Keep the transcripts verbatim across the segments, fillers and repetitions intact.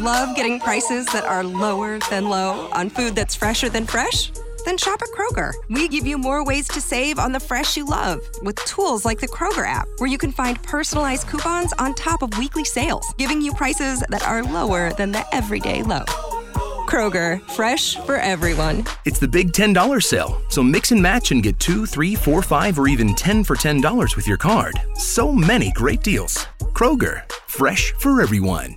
love getting prices that are lower than low on food that's fresher than fresh? Then shop at Kroger. We give you more ways to save on the fresh you love with tools like the Kroger app, where you can find personalized coupons on top of weekly sales, giving you prices that are lower than the everyday low. Kroger, fresh for everyone. It's the big ten dollar sale, so mix and match and get two, three, four, five, or even ten for ten dollars with your card. So many great deals. Kroger, fresh for everyone.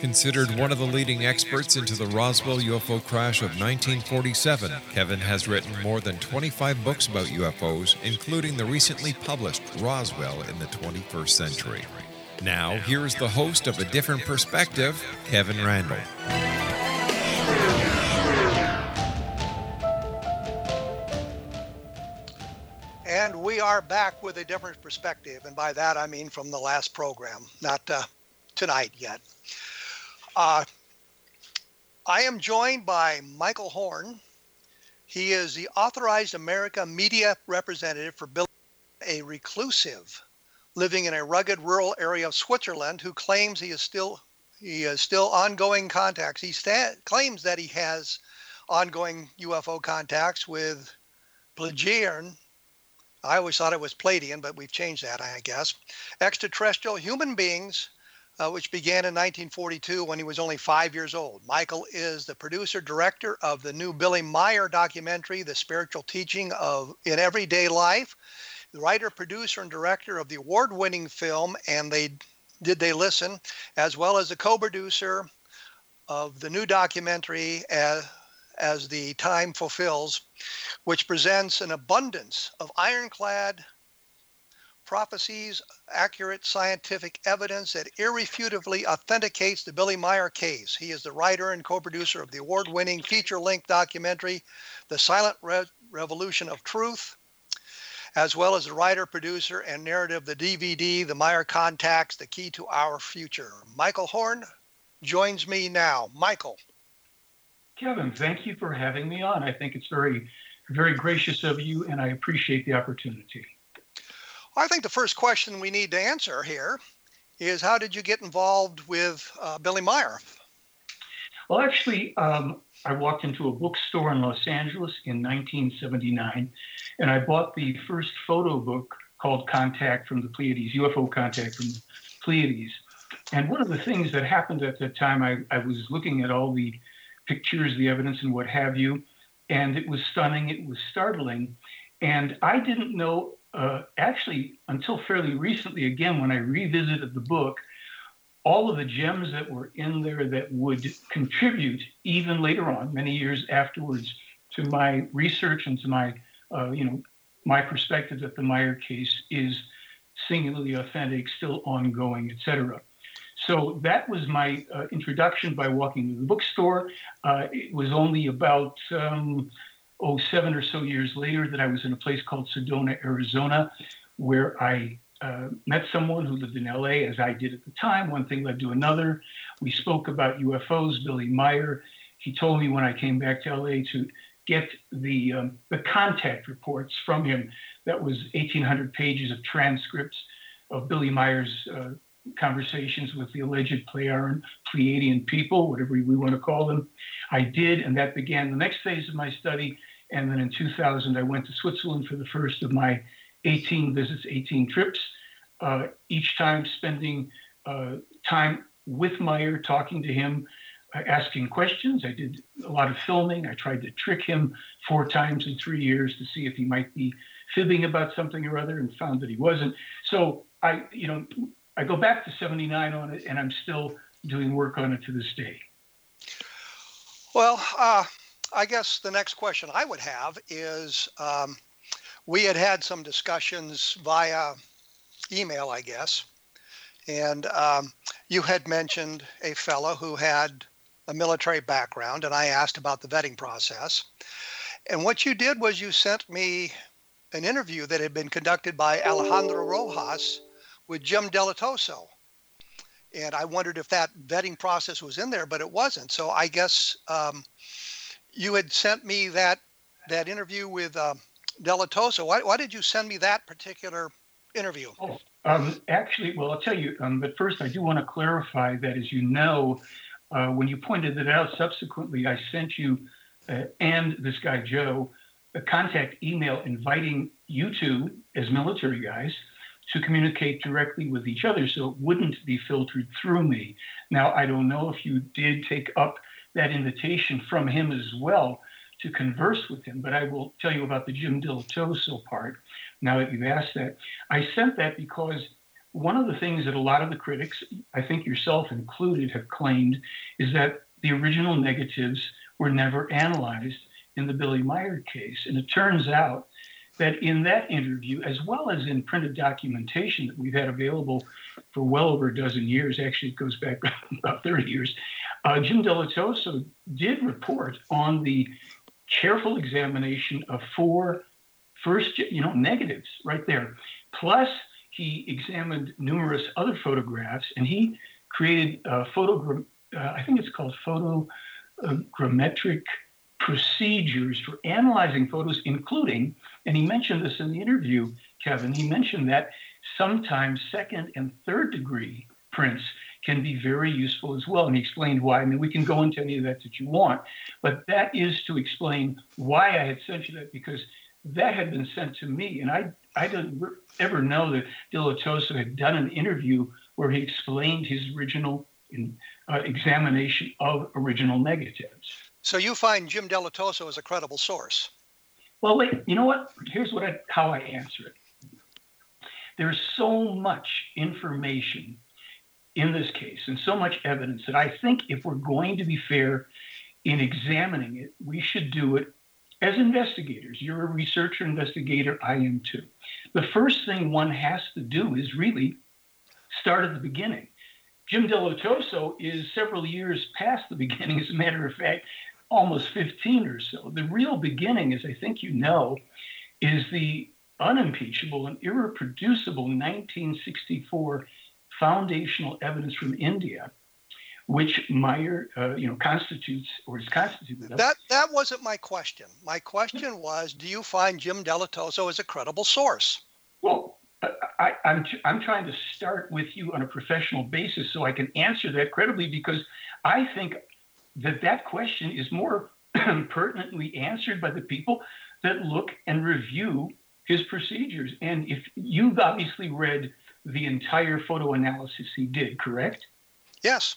Considered one of the leading experts into the Roswell U F O crash of nineteen forty-seven, Kevin has written more than twenty-five books about U F Os, including the recently published Roswell in the twenty-first century. Now, here is the host of A Different Perspective, Kevin Randle. And we are back with A Different Perspective, and by that I mean from the last program, not uh, tonight yet. Uh, I am joined by Michael Horn. He is the Authorized America Media Representative for Billy, a reclusive living in a rugged rural area of Switzerland, who claims he is still he is still ongoing contacts. He sta- claims that he has ongoing U F O contacts with Plejaren. I always thought it was Pleiadian, but we've changed that, I guess. Extraterrestrial human beings. Uh, which began in nineteen forty-two when he was only five years old. Michael is the producer-director of the new Billy Meier documentary, The Spiritual Teaching of in Everyday Life, the writer, producer, and director of the award-winning film, And They Did They Listen?, as well as the co-producer of the new documentary, As, as the Time Fulfills, which presents an abundance of ironclad prophecies, accurate scientific evidence that irrefutably authenticates the Billy Meier case. He is the writer and co-producer of the award-winning feature-length documentary, The Silent Re- Revolution of Truth, as well as the writer, producer, and narrative of the D V D, The Meier Contacts, The Key to Our Future. Michael Horn joins me now. Michael. Kevin, thank you for having me on. I think it's very, very gracious of you, and I appreciate the opportunity. I think the first question we need to answer here is, how did you get involved with uh, Billy Meier? Well, actually, um, I walked into a bookstore in Los Angeles in nineteen seventy-nine, and I bought the first photo book called Contact from the Pleiades, U F O Contact from the Pleiades. And one of the things that happened at that time, I, I was looking at all the pictures, the evidence, and what have you, and it was stunning, it was startling, and I didn't know Uh, actually, until fairly recently, again, when I revisited the book, all of the gems that were in there that would contribute even later on, many years afterwards, to my research and to my, uh, you know, my perspective that the Meier case is singularly authentic, still ongoing, et cetera. So that was my uh, introduction by walking to the bookstore. Uh, it was only about... Um, Oh, seven or so years later that I was in a place called Sedona, Arizona, where I uh, met someone who lived in L A, as I did at the time. One thing led to another. We spoke about U F Os, Billy Meier. He told me when I came back to L A to get the um, the contact reports from him. That was eighteen hundred pages of transcripts of Billy Meier's uh, conversations with the alleged Plejaren, Pleiadian people, whatever we want to call them. I did, and that began the next phase of my study. And then in two thousand, I went to Switzerland for the first of my eighteen visits, eighteen trips, uh, each time spending uh, time with Meier, talking to him, uh, asking questions. I did a lot of filming. I tried to trick him four times in three years to see if he might be fibbing about something or other, and found that he wasn't. So I, you know, I go back to seventy-nine on it, and I'm still doing work on it to this day. Well, uh, I guess the next question I would have is, um, we had had some discussions via email, I guess, and um, you had mentioned a fellow who had a military background, and I asked about the vetting process. And what you did was you sent me an interview that had been conducted by Alejandro Rojas with Jim Dilettoso. And I wondered if that vetting process was in there, but it wasn't. So I guess um, you had sent me that that interview with uh, Dilettoso. Why, why did you send me that particular interview? Oh, um, actually, well, I'll tell you, um, but first I do want to clarify that, as you know, uh, when you pointed that out subsequently, I sent you uh, and this guy, Joe, a contact email inviting you two as military guys to communicate directly with each other, so it wouldn't be filtered through me. Now, I don't know if you did take up that invitation from him as well to converse with him, but I will tell you about the Jim Dilettoso part now that you've asked that. I sent that because one of the things that a lot of the critics, I think yourself included, have claimed is that the original negatives were never analyzed in the Billy Meier case. And it turns out that in that interview, as well as in printed documentation that we've had available for well over a dozen years, actually it goes back about thirty years, uh, Jim Dilettoso did report on the careful examination of four first, you know, negatives right there. Plus, he examined numerous other photographs, and he created a photogram, uh, I think it's called photogrammetric procedures for analyzing photos, including, and he mentioned this in the interview, Kevin, he mentioned that sometimes second and third degree prints can be very useful as well. And he explained why. I mean, we can go into any of that that you want, but that is to explain why I had sent you that, because that had been sent to me. And I, I didn't ever know that Dilettoso had done an interview where he explained his original uh, examination of original negatives. So you find Jim Dilettoso as a credible source? Well, wait, you know what? Here's what I, how I answer it. There's so much information in this case and so much evidence that I think if we're going to be fair in examining it, we should do it as investigators. You're a researcher investigator. I am too. The first thing one has to do is really start at the beginning. Jim Dilettoso is several years past the beginning, as a matter of fact, almost fifteen or so. The real beginning, as I think you know, is the unimpeachable and irreproducible nineteen sixty-four foundational evidence from India, which Meier, uh, you know, constitutes or is constituted. That that wasn't my question. My question was, do you find Jim Dilettoso as a credible source? Well, I, I'm I'm trying to start with you on a professional basis so I can answer that credibly, because I think that that question is more pertinently answered by the people that look and review his procedures. And if you've obviously read the entire photo analysis he did, correct? Yes.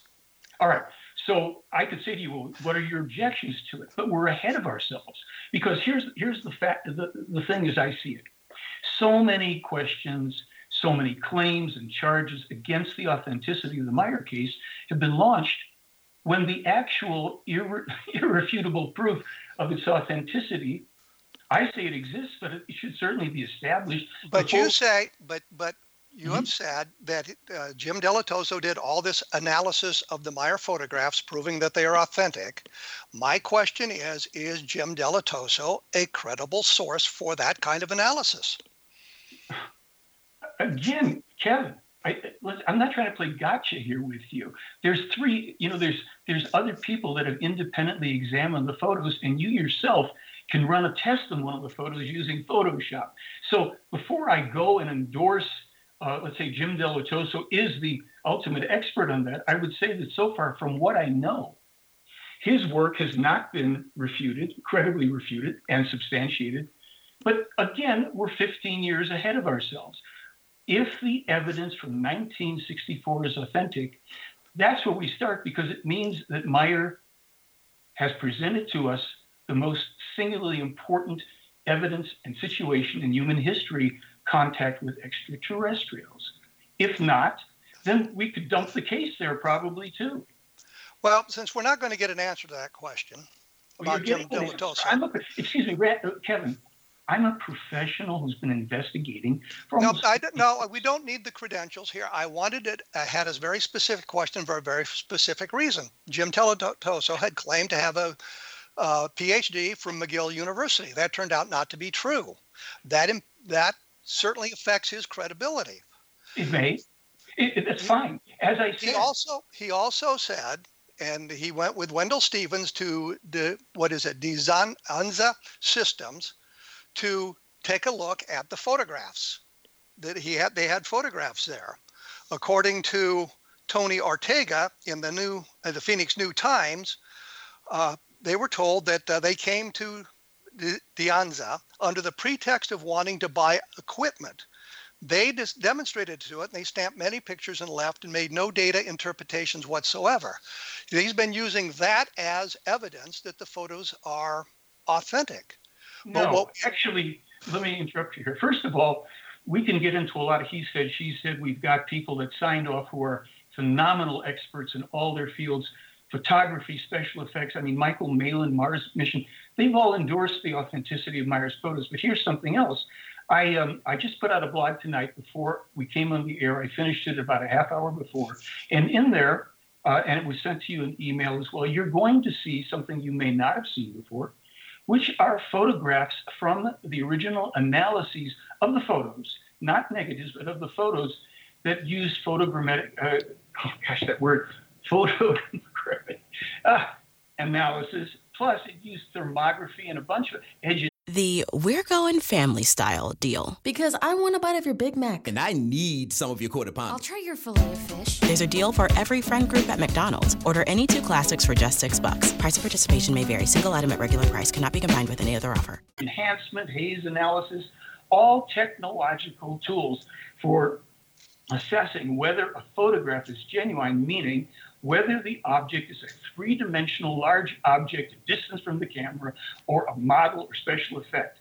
All right. So I could say to you, well, what are your objections to it? But we're ahead of ourselves, because here's here's the fact. The, the thing as I see it. So many questions, so many claims and charges against the authenticity of the Meier case have been launched when the actual irre- irrefutable proof of its authenticity, I say it exists, but it should certainly be established. But before- you say, but but you mm-hmm. have said that uh, Jim Dilettoso did all this analysis of the Meier photographs, proving that they are authentic. My question is, is Jim Dilettoso a credible source for that kind of analysis? Again, Kevin, I, I'm not trying to play gotcha here with you. There's three, you know, there's there's other people that have independently examined the photos, and you yourself can run a test on one of the photos using Photoshop. So before I go and endorse, uh, let's say Jim Dilettoso is the ultimate expert on that, I would say that so far from what I know, his work has not been refuted, credibly refuted and substantiated. But again, we're fifteen years ahead of ourselves. If the evidence from nineteen sixty-four is authentic, that's where we start, because it means that Meier has presented to us the most singularly important evidence and situation in human history, contact with extraterrestrials. If not, then we could dump the case there probably too. Well, since we're not going to get an answer to that question about Jim Dilettoso. I'm a, excuse me, Kevin, I'm a professional who's been investigating for almost... No, I don't, no, we don't need the credentials here. I wanted it. I had a very specific question for a very specific reason. Jim Dilettoso had claimed to have a, a P H D from McGill University. That turned out not to be true. That that certainly affects his credibility. It may. It, it's fine. As I said... He also, he also said... And he went with Wendell Stevens to the, what is it, De Anza systems to take a look at the photographs that he had. They had photographs there. According to Tony Ortega in the new, uh, the Phoenix New Times, uh, they were told that uh, they came to De, De Anza under the pretext of wanting to buy equipment. They dis- demonstrated to it, and they stamped many pictures and left and made no data interpretations whatsoever. He's been using that as evidence that the photos are authentic. No, but what- actually, let me interrupt you here. First of all, we can get into a lot of he said, she said. We've got people that signed off who are phenomenal experts in all their fields, photography, special effects. I mean, Michael Malin, Mars Mission, they've all endorsed the authenticity of Meier's photos. But here's something else. I um, I just put out a blog tonight before we came on the air. I finished it about a half hour before. And in there, uh, and it was sent to you in email as well, you're going to see something you may not have seen before, which are photographs from the original analyses of the photos, not negatives, but of the photos that use photogrammetric, uh, oh gosh, that word, photogrammetric uh, analysis. Plus, it used thermography and a bunch of edges. The We're Going Family Style deal. Because I want a bite of your Big Mac. And I need some of your Quarter Pound. I'll try your Filet of Fish. There's a deal for every friend group at McDonald's. Order any two classics for just six bucks. Price of participation may vary. Single item at regular price cannot be combined with any other offer. Enhancement, haze analysis, all technological tools for assessing whether a photograph is genuine, meaning whether the object is a three-dimensional large object, a distance from the camera, or a model or special effect.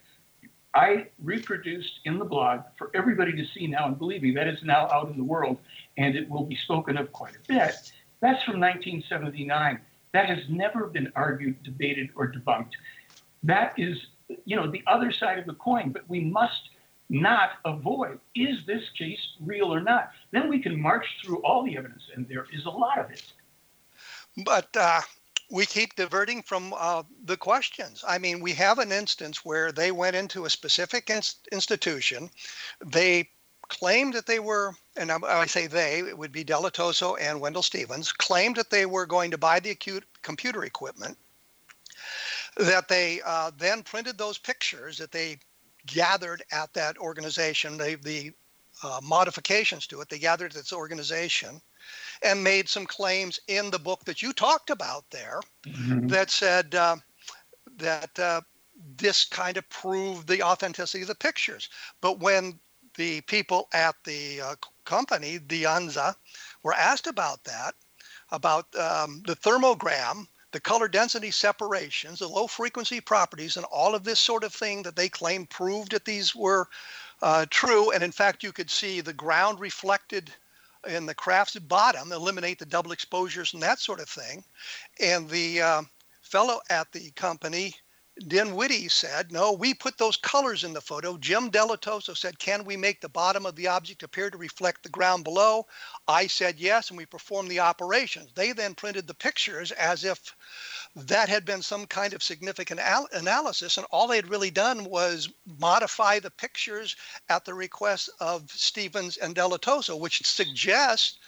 I reproduced in the blog for everybody to see now, and believe me, that is now out in the world, and it will be spoken of quite a bit. That's from nineteen seventy-nine. That has never been argued, debated, or debunked. That is, you know, the other side of the coin, but we must not avoid, is this case real or not? Then we can march through all the evidence, and there is a lot of it. But uh, we keep diverting from uh, the questions. I mean, we have an instance where they went into a specific ins- institution. They claimed that they were, and I, I say they, it would be Dilettoso and Wendell Stevens, claimed that they were going to buy the acute computer equipment, that they uh, then printed those pictures that they gathered at that organization, they, the uh, modifications to it, they gathered at this organization and made some claims in the book that you talked about there mm-hmm. that said uh, that uh, this kind of proved the authenticity of the pictures. But when the people at the uh, company, De Anza, were asked about that, about um, the thermogram, the color density separations, the low frequency properties, and all of this sort of thing that they claim proved that these were uh, true. And in fact, you could see the ground reflected in the craft's bottom, eliminate the double exposures and that sort of thing. And the uh, fellow at the company, Dinwiddie, said, no, we put those colors in the photo. Jim Dilettoso said, can we make the bottom of the object appear to reflect the ground below? I said yes, and we performed the operations. They then printed the pictures as if that had been some kind of significant al- analysis, and all they had really done was modify the pictures at the request of Stevens and Dilettoso, which suggests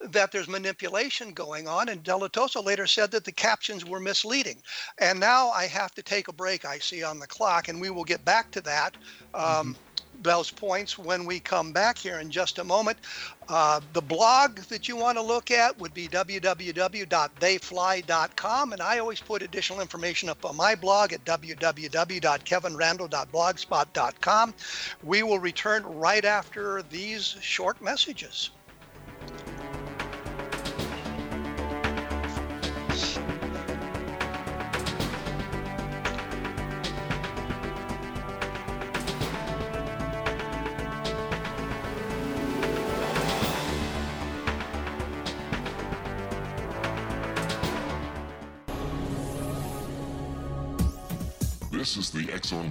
that there's manipulation going on, and Dilettoso later said that the captions were misleading. And now I have to take a break, I see on the clock, and we will get back to that, um, mm-hmm. those points when we come back here in just a moment. Uh, the blog that you want to look at would be w w w dot they fly dot com, and I always put additional information up on my blog at w w w dot kevin randle dot blogspot dot com. We will return right after these short messages. This is the X-Zone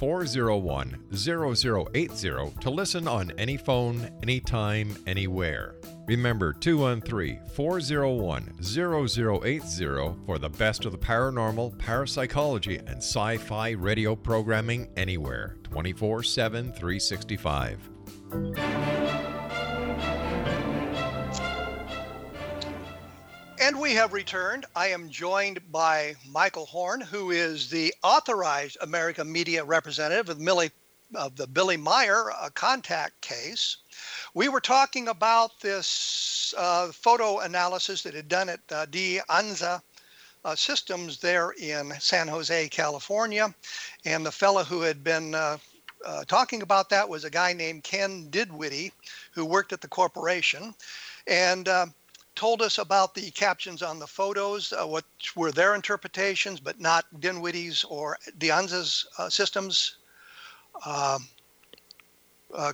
four oh one, zero zero eight zero to listen on any phone, anytime, anywhere. Remember two one three, four oh one, zero zero eight zero for the best of the paranormal, parapsychology, and sci-fi radio programming anywhere, twenty-four seven, three sixty-five. And we have returned. I am joined by Michael Horn, who is the authorized American media representative of Millie. of the Billy Meier uh, contact case. We were talking about this uh, photo analysis that had done at uh, De Anza uh, systems there in San Jose, California. And the fellow who had been uh, uh, talking about that was a guy named Ken Dinwiddie, who worked at the corporation and uh, told us about the captions on the photos, uh, what were their interpretations, but not Dinwiddie's or De Anza's uh, systems Uh, uh,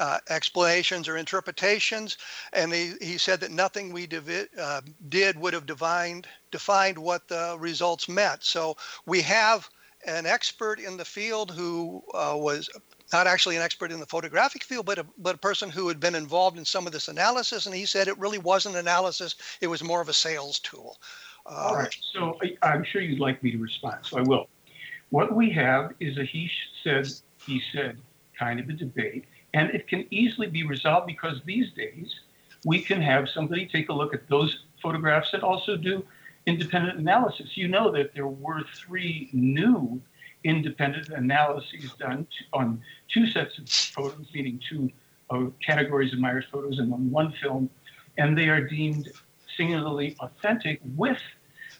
uh, explanations or interpretations, and he, he said that nothing we divi- uh, did would have divined, defined what the results meant. So we have an expert in the field who uh, was not actually an expert in the photographic field, but a, but a person who had been involved in some of this analysis, and he said it really wasn't analysis, it was more of a sales tool. Uh, All right, so I, I'm sure you'd like me to respond, so I will. What we have is a he said he said, kind of a debate, and it can easily be resolved because these days we can have somebody take a look at those photographs that also do independent analysis. You know that there were three new independent analyses done on two sets of photos, meaning two uh, categories of Meier's photos and on one film, and they are deemed singularly authentic with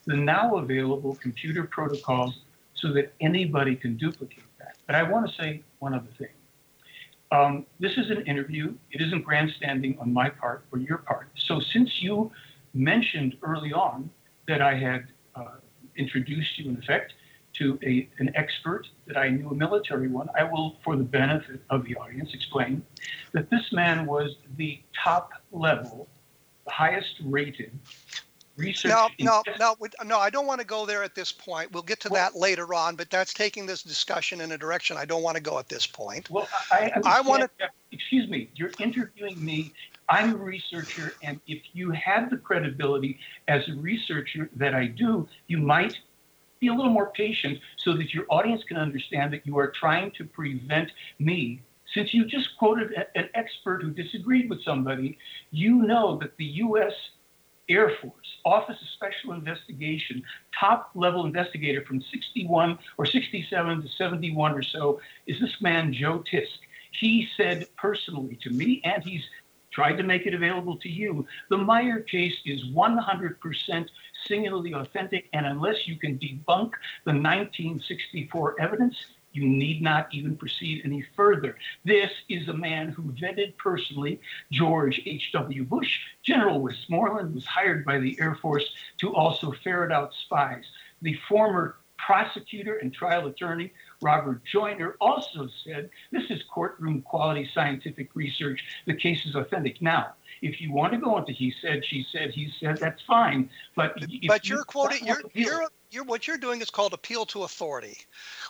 the now available computer protocols so that anybody can duplicate. But I want to say one other thing. Um, this is an interview. It isn't grandstanding on my part or your part. So since you mentioned early on that I had uh, introduced you, in effect, to a, an expert that I knew, a military one, I will, for the benefit of the audience, explain that this man was the top level, the highest rated research. No, no, no, we, no, I don't want to go there at this point. We'll get to well, that later on, but that's taking this discussion in a direction I don't want to go at this point. Well, I, I, I want to. Excuse me, you're interviewing me. I'm a researcher, and if you had the credibility as a researcher that I do, you might be a little more patient so that your audience can understand that you are trying to prevent me. Since you just quoted a, an expert who disagreed with somebody, you know that the U S Air Force, Office of Special Investigation, top-level investigator from sixty-one or sixty-seven to seventy-one or so, is this man, Joe Tysk. He said personally to me, and he's tried to make it available to you, the Meier case is one hundred percent singularly authentic, and unless you can debunk the nineteen sixty-four evidence, you need not even proceed any further. This is a man who vetted personally George H W. Bush. General Westmoreland was hired by the Air Force to also ferret out spies. The former prosecutor and trial attorney, Robert Joyner, also said, this is courtroom quality scientific research. The case is authentic. Now, if you want to go into he said, she said, he said, that's fine. But, but you're you quoting, you're, you're, you're, what you're doing is called appeal to authority,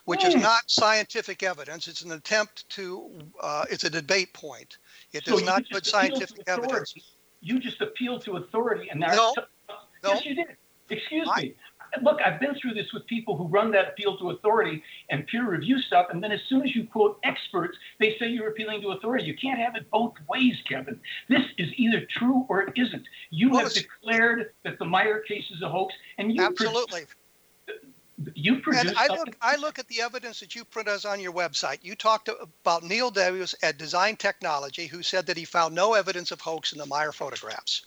which mm. is not scientific evidence. It's an attempt to, uh, it's a debate point. It does so not put scientific evidence. You just appeal to authority. and now no, t- no. Yes, you did. Excuse I, me. Look, I've been through this with people who run that appeal to authority and peer review stuff, and then as soon as you quote experts, they say you're appealing to authority. You can't have it both ways, Kevin. This is either true or it isn't. You well, have declared that the Meier case is a hoax, and you absolutely. Produce, you produce. And I look, I look at the evidence that you put us on your website. You talked about Neil Davies at Design Technology, who said that he found no evidence of hoax in the Meier photographs.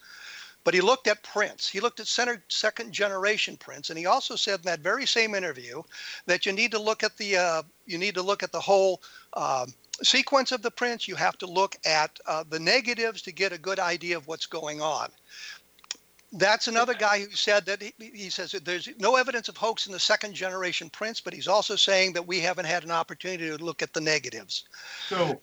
But he looked at prints. He looked at center, second generation prints, and he also said in that very same interview that you need to look at the uh, you need to look at the whole uh, sequence of the prints. You have to look at uh, the negatives to get a good idea of what's going on. That's another guy who said that he, he says that there's no evidence of hoax in the second generation prints, but he's also saying that we haven't had an opportunity to look at the negatives. So,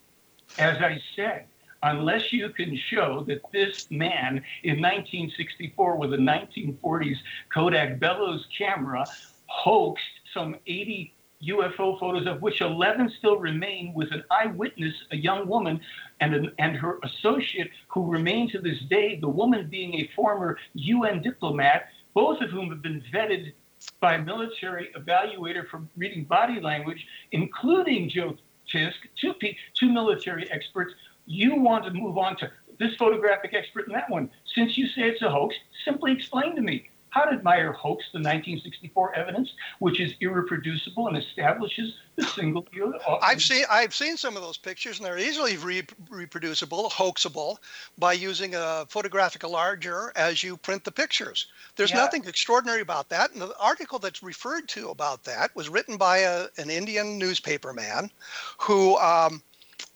as I said, unless you can show that this man in nineteen sixty-four with a nineteen forties Kodak Bellows camera hoaxed some eighty U F O photos, of which eleven still remain, with an eyewitness, a young woman, and an, and her associate, who remain to this day, the woman being a former U N diplomat, both of whom have been vetted by a military evaluator for reading body language, including Joe Tysk, two, P, two military experts. You want to move on to this photographic expert and that one. Since you say it's a hoax, simply explain to me, how did Meier hoax the nineteen sixty-four evidence, which is irreproducible and establishes the single view? I've seen I've seen some of those pictures, and they're easily re- reproducible, hoaxable, by using a photographic enlarger as you print the pictures. There's yeah. nothing extraordinary about that. And the article that's referred to about that was written by a, an Indian newspaper man who um,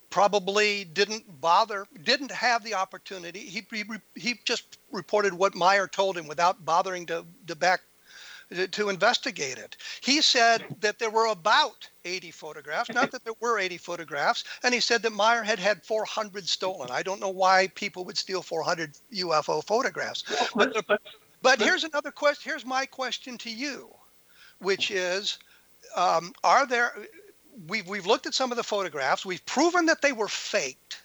probably didn't bother, didn't have the opportunity. He he, he just reported what Meier told him without bothering to, to back to, to investigate it. He said that there were about eighty photographs, not that there were eighty photographs, and he said that Meier had had four hundred stolen. I don't know why people would steal four hundred U F O photographs. But, but here's another question. Here's my question to you, which is, um, are there... We've we've looked at some of the photographs. We've proven that they were faked.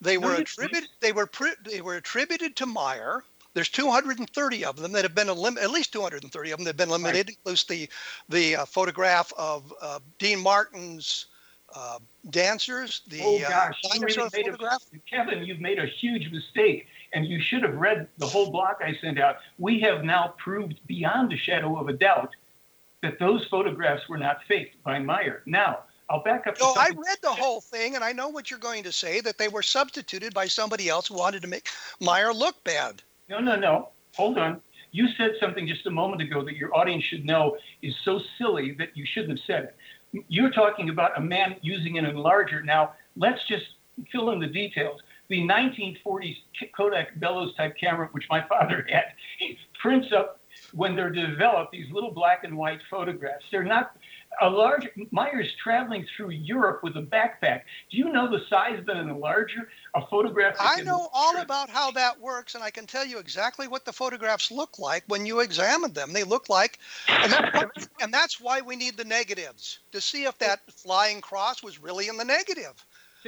They were attributed. They were they were attributed to Meier. There's two hundred thirty of them that have been eliminated. At least two hundred thirty of them that have been eliminated. Right. Includes the the uh, photograph of uh, Dean Martin's uh, dancers. The, oh gosh, uh, you really made a, Kevin, you've made a huge mistake, and you should have read the whole block I sent out. We have now proved beyond a shadow of a doubt that those photographs were not faked by Meier. Now, I'll back up. No, I read the whole thing, and I know what you're going to say, that they were substituted by somebody else who wanted to make Meier look bad. No, no, no. Hold on. You said something just a moment ago that your audience should know is so silly that you shouldn't have said it. You're talking about a man using an enlarger. Now, let's just fill in the details. The nineteen forties Kodak Bellows-type camera, which my father had, prints up, when they're developed, these little black and white photographs. They're not a large. Meier's traveling through Europe with a backpack. Do you know the size of an enlarger? A photograph. I know all about how that works, and I can tell you exactly what the photographs look like when you examine them. They look like, and that's why, and that's why we need the negatives to see if that flying cross was really in the negative.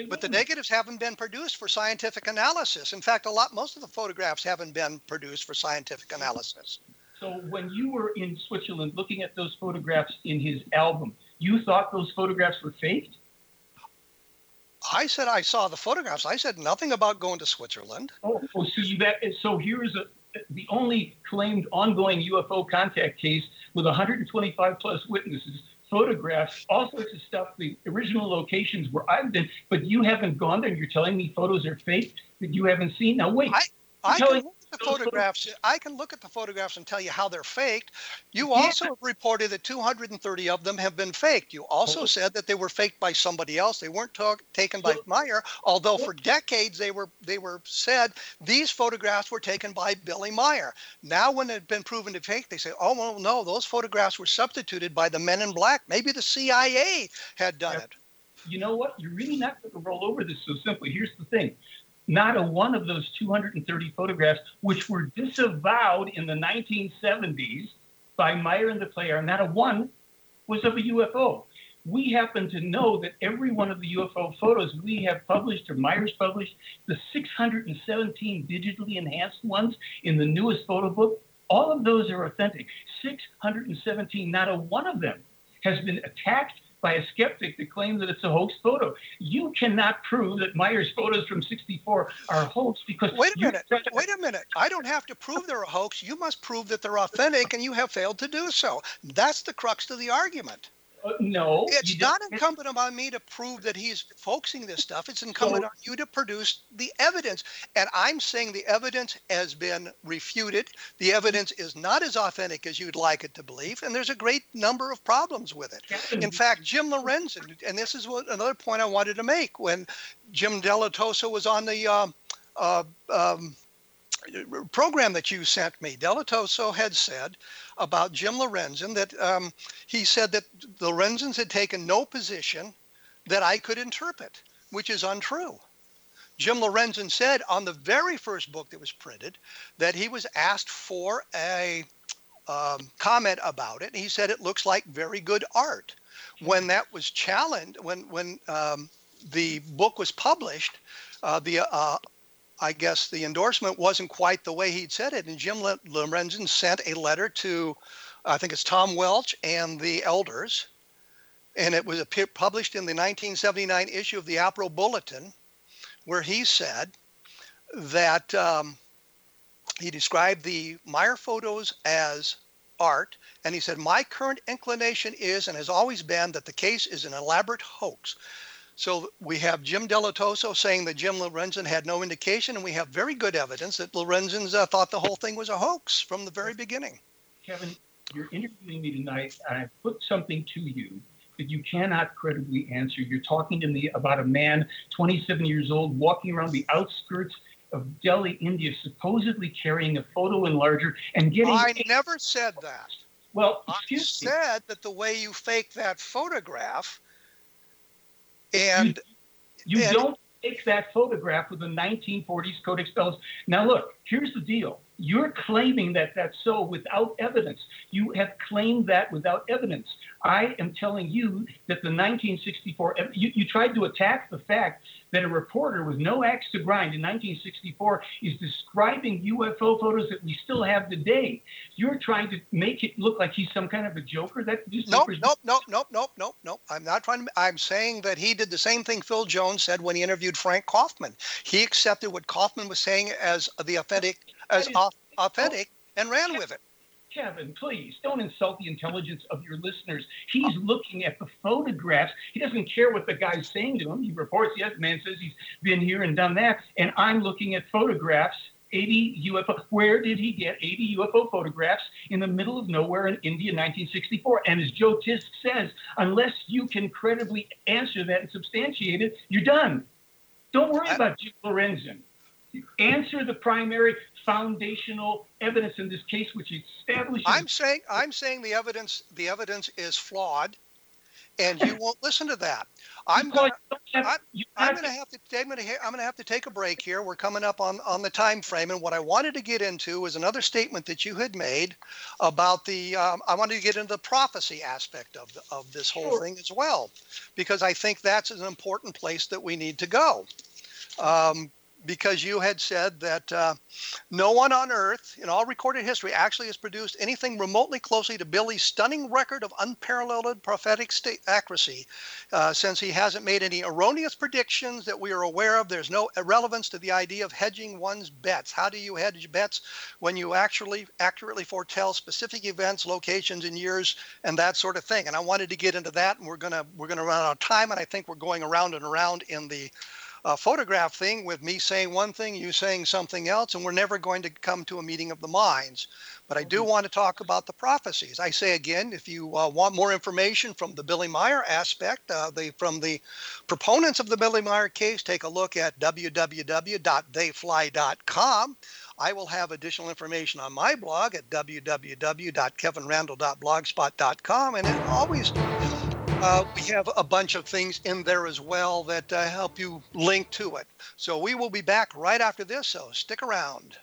But the negatives haven't been produced for scientific analysis. In fact, a lot, most of the photographs haven't been produced for scientific analysis. So when you were in Switzerland looking at those photographs in his album, you thought those photographs were faked? I said I saw the photographs. I said nothing about going to Switzerland. Oh, oh so, you, that, so here is a, the only claimed ongoing U F O contact case with one hundred twenty-five plus witnesses, photographs, all sorts of stuff, the original locations where I've been, but you haven't gone there and you're telling me photos are fake that you haven't seen? Now, wait. I, I can look at the photographs. Photos. I can look at the photographs and tell you how they're faked. You also yeah. have reported that two hundred thirty of them have been faked. You also oh. said that they were faked by somebody else. They weren't talk, taken by well, Meier, although well, for decades they were they were said these photographs were taken by Billy Meier. Now when they've been proven to be fake, they say, oh, well, no, those photographs were substituted by the men in black. Maybe the C I A had done yeah. it. You know what? You're really not going to roll over this so simply. Here's the thing. Not a one of those two hundred thirty photographs, which were disavowed in the nineteen seventies by Meier and the Plejaren, not a one was of a U F O. We happen to know that every one of the U F O photos we have published, or Meier's published, the six hundred seventeen digitally enhanced ones in the newest photo book, all of those are authentic. six hundred seventeen, not a one of them has been attacked by a skeptic to claim that it's a hoax photo. You cannot prove that Meier's photos from sixty-four are a hoax because... Wait a minute. You... Wait a minute. I don't have to prove they're a hoax. You must prove that they're authentic, and you have failed to do so. That's the crux of the argument. Uh, no. It's not incumbent upon me to prove that he's hoaxing this stuff. It's incumbent so... on you to produce the evidence. And I'm saying the evidence has been refuted. The evidence is not as authentic as you'd like it to believe. And there's a great number of problems with it. In fact, Jim Lorenzen, and this is what, another point I wanted to make, when Jim Dilettoso was on the uh, uh, um, program that you sent me, Dilettoso had said about Jim Lorenzen that um, he said that the Lorenzens had taken no position that I could interpret, which is untrue. Jim Lorenzen said on the very first book that was printed that he was asked for a um, comment about it. He said it looks like very good art. When that was challenged, when, when um, the book was published, uh, the uh, I guess the endorsement wasn't quite the way he'd said it. And Jim Lorenzen sent a letter to, I think it's Tom Welch and the elders. And it was published in the nineteen seventy-nine issue of the April Bulletin, where he said that um, he described the Meier photos as art. And he said, my current inclination is and has always been that the case is an elaborate hoax. So we have Jim Dilettoso saying that Jim Lorenzen had no indication, and we have very good evidence that Lorenzen's uh, thought the whole thing was a hoax from the very beginning. Kevin, you're interviewing me tonight, and I put something to you that you cannot credibly answer. You're talking to me about a man, twenty-seven years old, walking around the outskirts of Delhi, India, supposedly carrying a photo enlarger and getting... I never said that. Well, excuse me. I said that the way you faked that photograph... And you, you and, don't take that photograph with the nineteen forties Codex Bells. Now, look, here's the deal. You're claiming that that's so without evidence. You have claimed that without evidence. I am telling you that the nineteen sixty-four, you, you tried to attack the fact that a reporter with no axe to grind in nineteen sixty-four is describing U F O photos that we still have today. You're trying to make it look like he's some kind of a joker. That nope, nope, nope, nope, nope, nope, nope. I'm not trying to, I'm saying that he did the same thing Phil Jones said when he interviewed Frank Kaufman. He accepted what Kaufman was saying as the authentic, as is, authentic oh, and ran Kevin, with it. Kevin, please don't insult the intelligence of your listeners. He's looking at the photographs. He doesn't care what the guy's saying to him. He reports, yes, the man says he's been here and done that. And I'm looking at photographs, eighty U F O. Where did he get eighty U F O photographs in the middle of nowhere in India in nineteen sixty-four? And as Joe Tysk says, unless you can credibly answer that and substantiate it, you're done. Don't worry about Jim Lorenzen. Answer the primary foundational evidence in this case, which establishes. I'm saying, I'm saying the evidence, the evidence is flawed, and you won't listen to that. I'm going to have to, I'm going to have to take a break here. We're coming up on, on the time frame, and what I wanted to get into is another statement that you had made about the. Um, I wanted to get into the prophecy aspect of the, of this whole sure. thing as well, because I think that's an important place that we need to go. Um, because you had said that uh, no one on Earth in all recorded history actually has produced anything remotely closely to Billy's stunning record of unparalleled prophetic state accuracy. Uh, since he hasn't made any erroneous predictions that we are aware of, there's no relevance to the idea of hedging one's bets. How do you hedge bets when you actually accurately foretell specific events, locations, and years, and that sort of thing? And I wanted to get into that, and we're gonna we're gonna run out of time, and I think we're going around and around in the a photograph thing with me saying one thing, you saying something else, and we're never going to come to a meeting of the minds. But I do want to talk about the prophecies. I say again, if you uh, want more information from the Billy Meier aspect, uh, the, from the proponents of the Billy Meier case, take a look at w w w dot they fly dot com. I will have additional information on my blog at w w w dot kevin randle dot blogspot dot com. And as always, Uh, we have a bunch of things in there as well that uh, help you link to it. So we will be back right after this, so stick around.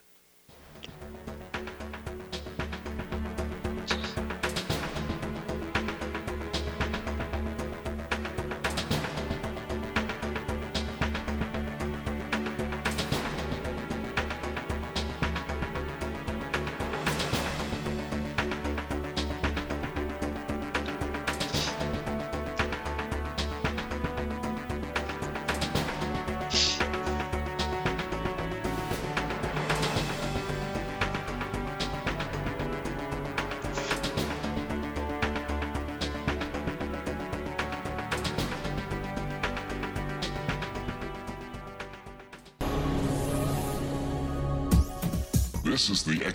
This is the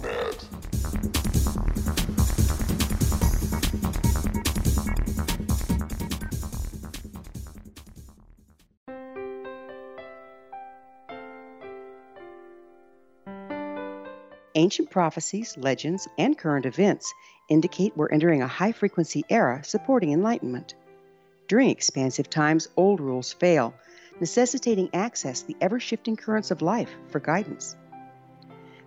net. Ancient prophecies, legends, and current events indicate we're entering a high-frequency era supporting enlightenment. During expansive times, old rules fail, necessitating access to the ever-shifting currents of life for guidance.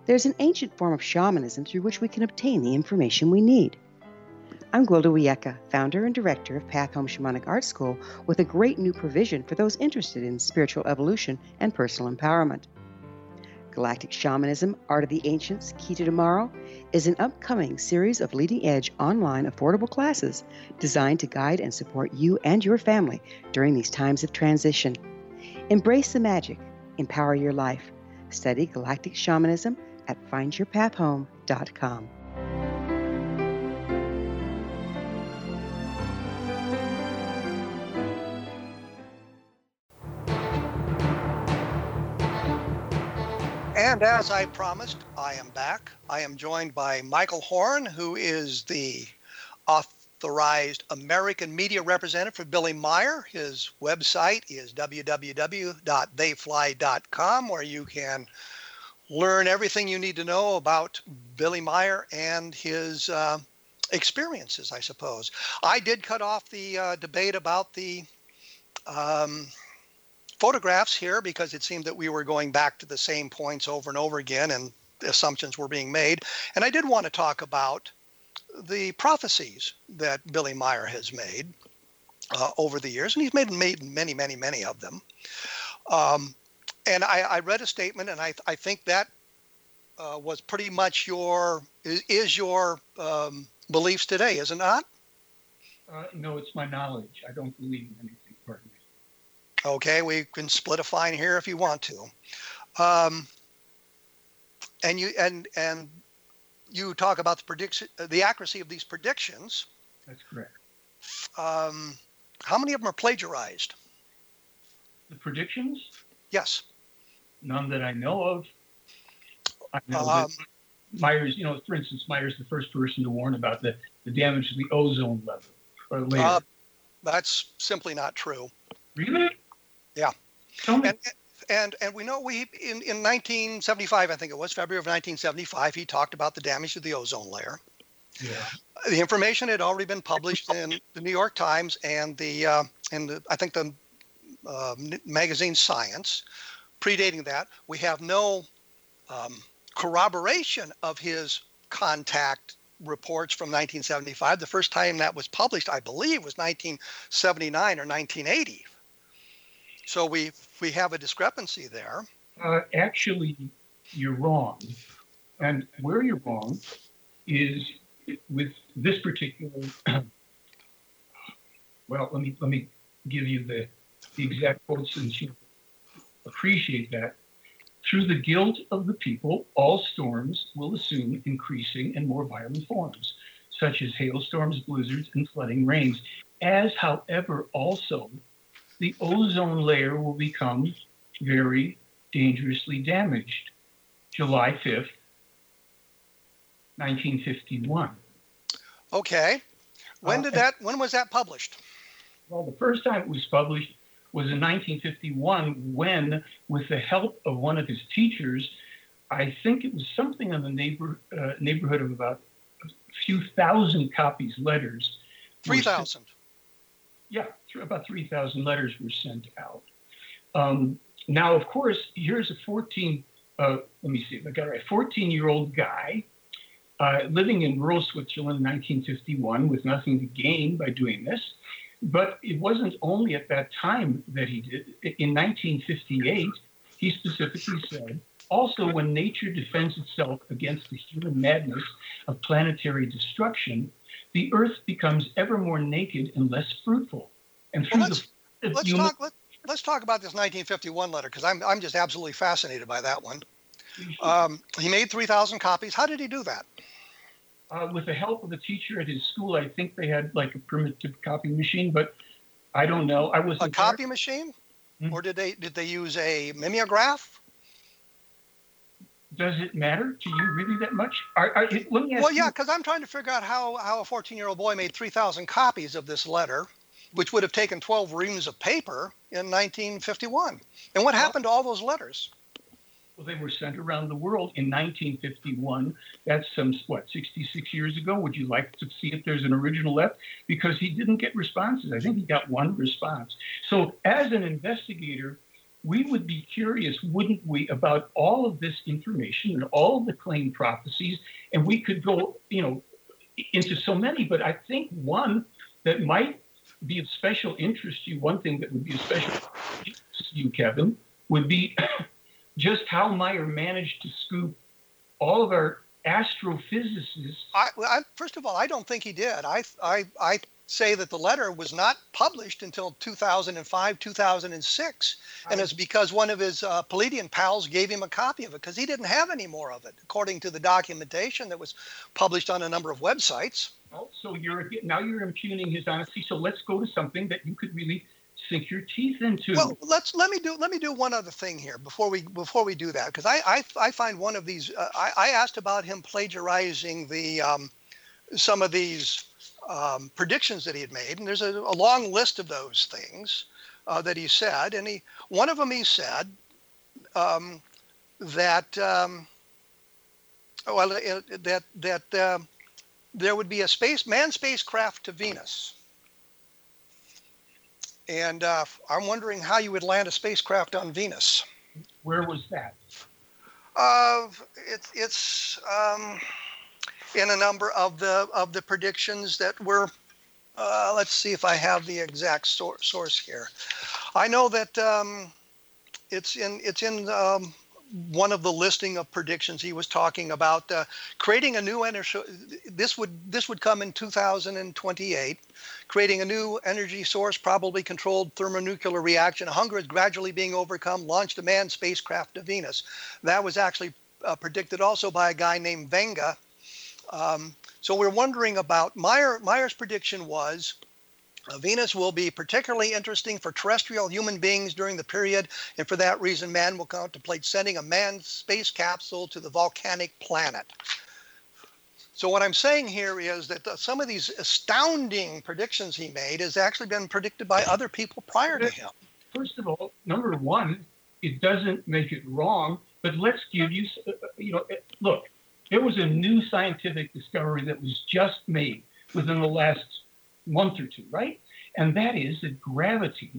There's an ancient form of shamanism through which we can obtain the information we need. I'm Gwilda Wiaka, founder and director of Path Home Shamanic Art School, with a great new provision for those interested in spiritual evolution and personal empowerment. Galactic Shamanism, Art of the Ancients, Key to Tomorrow is an upcoming series of leading-edge online affordable classes designed to guide and support you and your family during these times of transition. Embrace the magic. Empower your life. Study Galactic Shamanism at find your path home dot com. And as I promised, I am back. I am joined by Michael Horn, who is the authorized American media representative for Billy Meier. His website is w w w dot they fly dot com, where you can learn everything you need to know about Billy Meier and his uh, experiences, I suppose. I did cut off the uh, debate about the... Um, photographs here because it seemed that we were going back to the same points over and over again and assumptions were being made. And I did want to talk about the prophecies that Billy Meier has made uh, over the years, and he's made, made many, many, many of them. Um, and I, I read a statement, and I, I think that uh, was pretty much your, is, is your um, beliefs today, is it not? Uh, no, it's my knowledge. I don't believe in anything. Okay, we can split a fine here if you want to. Um, and you and and you talk about the prediction, the accuracy of these predictions. That's correct. Um, how many of them are plagiarized? The predictions? Yes. None that I know of. I know um, that Meier's, you know, for instance, Meier's the first person to warn about the, the damage to the ozone level or layer. Uh, that's simply not true. Really? Yeah. And, And and we know we in, in nineteen seventy-five, I think it was, February of nineteen seventy-five, he talked about the damage to the ozone layer. Yeah. The information had already been published in the New York Times and the uh, and the, I think the uh, magazine Science, predating that. We have no um, corroboration of his contact reports from nineteen seventy-five. The first time that was published, I believe, was nineteen seventy-nine or nineteen eighty. So we we have a discrepancy there. Uh, actually, you're wrong. And where you're wrong is with this particular, well, let me let me give you the, the exact quote since you appreciate that. Through the guilt of the people, all storms will assume increasing and more violent forms, such as hailstorms, blizzards, and flooding rains. As, however, also, the ozone layer will become very dangerously damaged. July fifth, nineteen fifty-one. Okay. When did uh, that, when was that published? Well, the first time it was published was in nineteen fifty-one when, with the help of one of his teachers, I think it was something in the neighbor, uh, neighborhood of about a few thousand copies, letters. three thousand. Yeah, th- about three thousand letters were sent out. Um, now, of course, here's a fourteen, uh, let me see if I got it right, fourteen-year-old guy uh, living in rural Switzerland in nineteen fifty-one with nothing to gain by doing this. But it wasn't only at that time that he did. In nineteen fifty-eight, he specifically said, also when nature defends itself against the human madness of planetary destruction, the earth becomes ever more naked and less fruitful. And through well, let's, the let's human- talk let, let's talk about this nineteen fifty-one letter, because I'm I'm just absolutely fascinated by that one. Um, he made three thousand copies. How did he do that? Uh, with the help of a teacher at his school. I think they had like a primitive copy machine, but I don't know. I was a copy there. machine, mm-hmm. Or did they did they use a mimeograph? Does it matter to you really that much? Are, are, it, let me ask well, you. yeah, because I'm trying to figure out how, how a fourteen-year-old boy made three thousand copies of this letter, which would have taken twelve reams of paper in nineteen fifty-one. And what happened to all those letters? Well, they were sent around the world in nineteen fifty-one. That's some, what, sixty-six years ago? Would you like to see if there's an original left? Because he didn't get responses. I think he got one response. So as an investigator, we would be curious, wouldn't we, about all of this information and all the claimed prophecies. And we could go, you know, into so many, but I think one that might be of special interest to you, one thing that would be of special interest to you, Kevin, would be just how Meier managed to scoop all of our astrophysicists. I, I, first of all, I don't think he did. I, I, I say that the letter was not published until two thousand five, two thousand six, and it's because one of his uh, Palladian pals gave him a copy of it because he didn't have any more of it, according to the documentation that was published on a number of websites. Well, so you're now you're impugning his honesty. So let's go to something that you could really sink your teeth into. Well, let's let me do let me do one other thing here before we before we do that, because I, I I find one of these. Uh, I, I asked about him plagiarizing the um, some of these um, predictions that he had made, and there's a, a long list of those things uh, that he said, and he one of them he said um, that um, well uh, that that uh, there would be a space manned spacecraft to Venus. And uh, I'm wondering how you would land a spacecraft on Venus. Where was that? Uh, it, it's um, in a number of the of the predictions that were. Uh, let's see if I have the exact sor- source here. I know that um, it's in it's in um, one of the listing of predictions he was talking about uh, creating a new energy. This would this would come in two thousand twenty-eight. Creating a new energy source, probably controlled thermonuclear reaction. Hunger is gradually being overcome. Launched a manned spacecraft to Venus. That was actually uh, predicted also by a guy named Vanga. Um, so we're wondering about Meier. Meier's prediction was uh, Venus will be particularly interesting for terrestrial human beings during the period, and for that reason, man will contemplate sending a manned space capsule to the volcanic planet. So what I'm saying here is that the, some of these astounding predictions he made has actually been predicted by other people prior to him. First of all, number one, It doesn't make it wrong, but let's give you, you know, look, there was a new scientific discovery that was just made within the last month or two, right? And that is that gravity,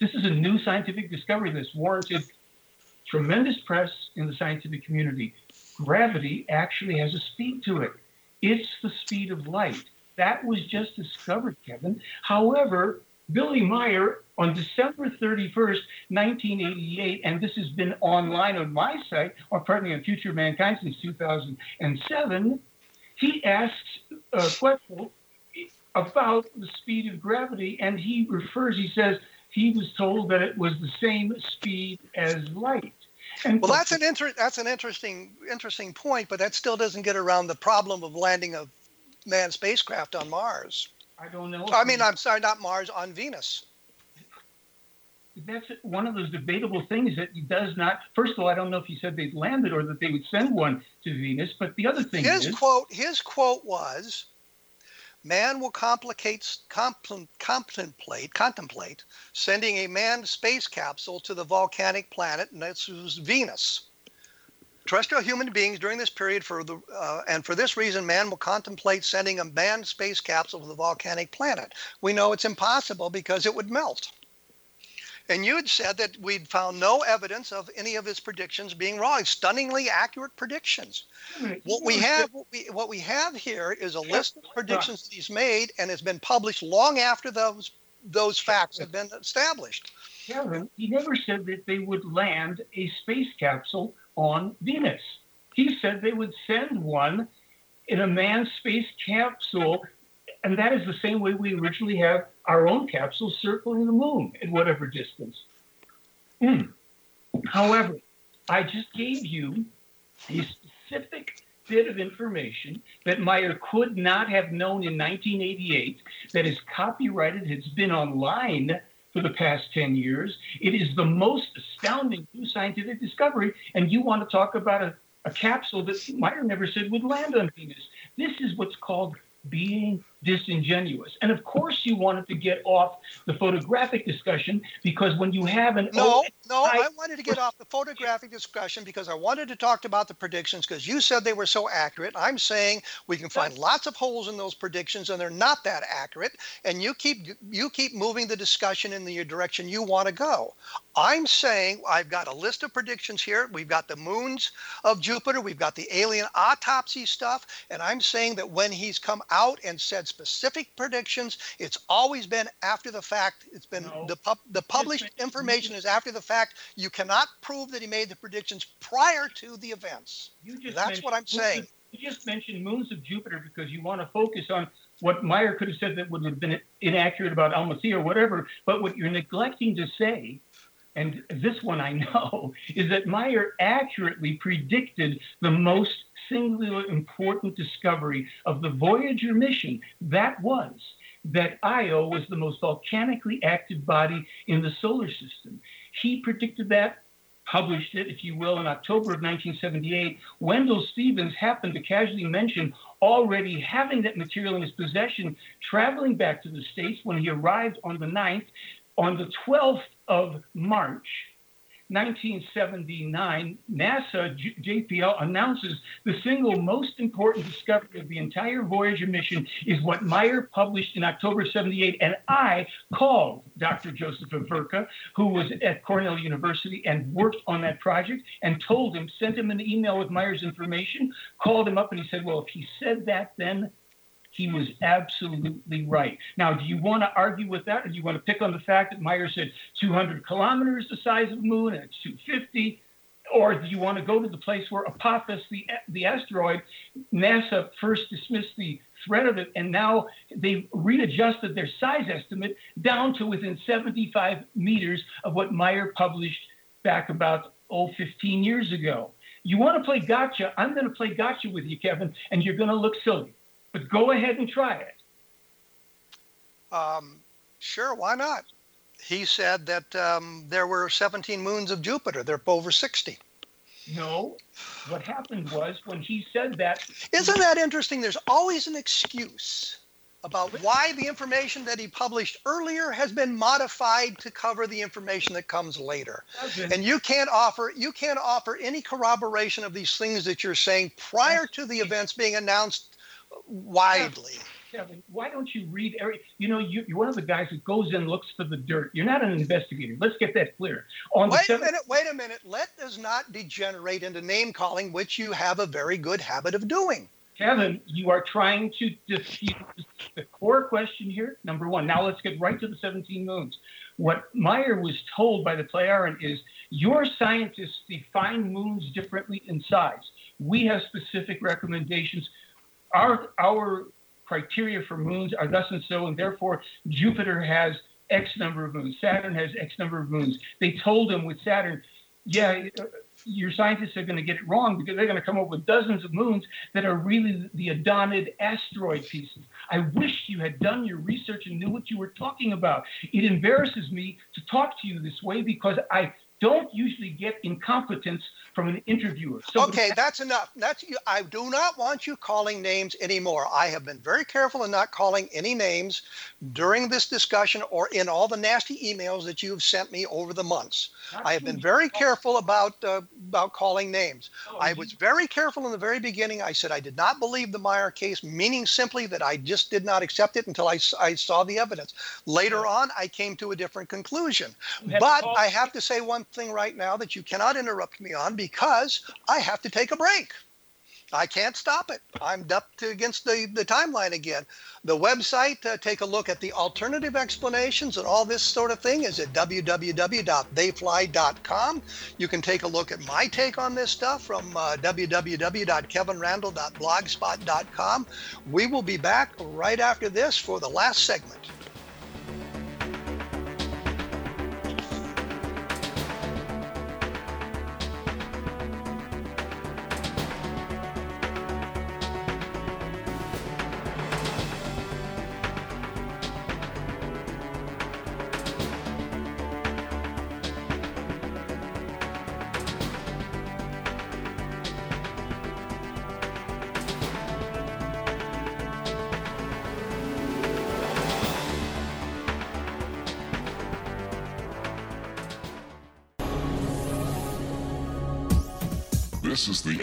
this is a new scientific discovery that's warranted tremendous press in the scientific community. Gravity actually has a speed to it. It's the speed of light. That was just discovered, Kevin. However, Billy Meier, on December thirty-first, nineteen eighty-eight, and this has been online on my site, or pardon me, on Future Mankind since two thousand seven, he asks uh, Quetzal about the speed of gravity, and he refers, he says, he was told that it was the same speed as light. And well, that's an inter- that's an interesting interesting point, but that still doesn't get around the problem of landing a manned spacecraft on Mars. I don't know. I mean, I'm sorry, not Mars, on Venus. That's one of those debatable things that does not, first of all, I don't know if he said they'd landed or that they would send one to Venus, but the other thing his is... Quote, his quote was, man will complicate, compl- contemplate, contemplate sending a manned space capsule to the volcanic planet, and that's Venus. Terrestrial human beings during this period, for the uh, and for this reason, man will contemplate sending a manned space capsule to the volcanic planet. We know it's impossible because it would melt. And you had said that we'd found no evidence of any of his predictions being wrong. Stunningly accurate predictions. Mm-hmm. What we have, what we, what we have here is a list of predictions that he's made, and it's been published long after those those facts have been established. Kevin, he never said that they would land a space capsule on Venus. He said they would send one in a manned space capsule, and that is the same way we originally have our own capsule circling the moon at whatever distance. Mm. However, I just gave you a specific bit of information that Meier could not have known in nineteen eighty-eight, that is copyrighted, it's been online for the past ten years. It is the most astounding new scientific discovery, and you want to talk about a, a capsule that Meier never said would land on Venus. This is what's called being disingenuous. And of course you wanted to get off the photographic discussion, because when you have an... No, no, I wanted to get off the photographic discussion because I wanted to talk about the predictions, because you said they were so accurate. I'm saying we can find lots of holes in those predictions and they're not that accurate. And you keep you keep moving the discussion in the direction you want to go. I'm saying I've got a list of predictions here. We've got the moons of Jupiter. We've got the alien autopsy stuff. And I'm saying that when he's come out and said specific predictions, it's always been after the fact. It's been no. the pub, the published information is after the fact. You cannot prove that he made the predictions prior to the events. You just That's what I'm saying. Of, you just mentioned moons of Jupiter because you want to focus on what Meier could have said that would have been inaccurate about Almasy or whatever. But what you're neglecting to say, and this one I know, is that Meier accurately predicted the most singular important discovery of the Voyager mission. That was that Io was the most volcanically active body in the solar system. He predicted that, published it, if you will, in October of nineteen seventy-eight. Wendell Stevens happened to casually mention already having that material in his possession, traveling back to the States when he arrived on the ninth. On the twelfth of March, nineteen seventy-nine, NASA J P L announces the single most important discovery of the entire Voyager mission is what Meier published in October seventy-eight. And I called Doctor Joseph Averka, who was at Cornell University and worked on that project, and told him, sent him an email with Meier's information, called him up, and he said, well, if he said that, then he was absolutely right. Now, do you want to argue with that, or do you want to pick on the fact that Meier said two hundred kilometers the size of the moon and it's two hundred fifty, or do you want to go to the place where Apophis, the, the asteroid, NASA first dismissed the threat of it, and now they've readjusted their size estimate down to within seventy-five meters of what Meier published back about, oh, fifteen years ago. You want to play gotcha? I'm going to play gotcha with you, Kevin, and you're going to look silly. But go ahead and try it. Um, sure, why not? He said that um, there were seventeen moons of Jupiter. They're over sixty. No, what happened was when he said that... Isn't that interesting? There's always an excuse. about why the information that he published earlier has been modified to cover the information that comes later. Okay. And you can't offer you can't offer any corroboration of these things that you're saying prior to the events being announced widely. Kevin, why don't you read every, you know, you, you're one of the guys that goes in and looks for the dirt. You're not an investigator. Let's get that clear. On wait the seventh- a minute, wait a minute. Let does not degenerate into name-calling, which you have a very good habit of doing. Kevin, you are trying to defuse the core question here, number one. Now let's get right to the seventeen moons. What Meier was told by the Plejaren is, your scientists define moons differently in size. We have specific recommendations. Our, our criteria for moons are thus and so, and therefore Jupiter has X number of moons. Saturn has X number of moons. They told him with Saturn, yeah, your scientists are going to get it wrong because they're going to come up with dozens of moons that are really the Adanid asteroid pieces. I wish you had done your research and knew what you were talking about. It embarrasses me to talk to you this way because I don't usually get incompetence from an interviewer. So okay, that's enough. That's I do not want you calling names anymore. I have been very careful in not calling any names during this discussion or in all the nasty emails that you've sent me over the months. I have been very careful about uh, about calling names. Oh, I was very careful in the very beginning. I said I did not believe the Meier case, meaning simply that I just did not accept it until I, I saw the evidence. Later on, I came to a different conclusion. But I have to say one thing right now that you cannot interrupt me on because I have to take a break. I can't stop it. I'm up to against the, the timeline again. The website, uh, take a look at the alternative explanations and all this sort of thing is at w w w dot they fly dot com. You can take a look at my take on this stuff from uh, w w w dot kevin randle dot blogspot dot com. We will be back right after this for the last segment. This is the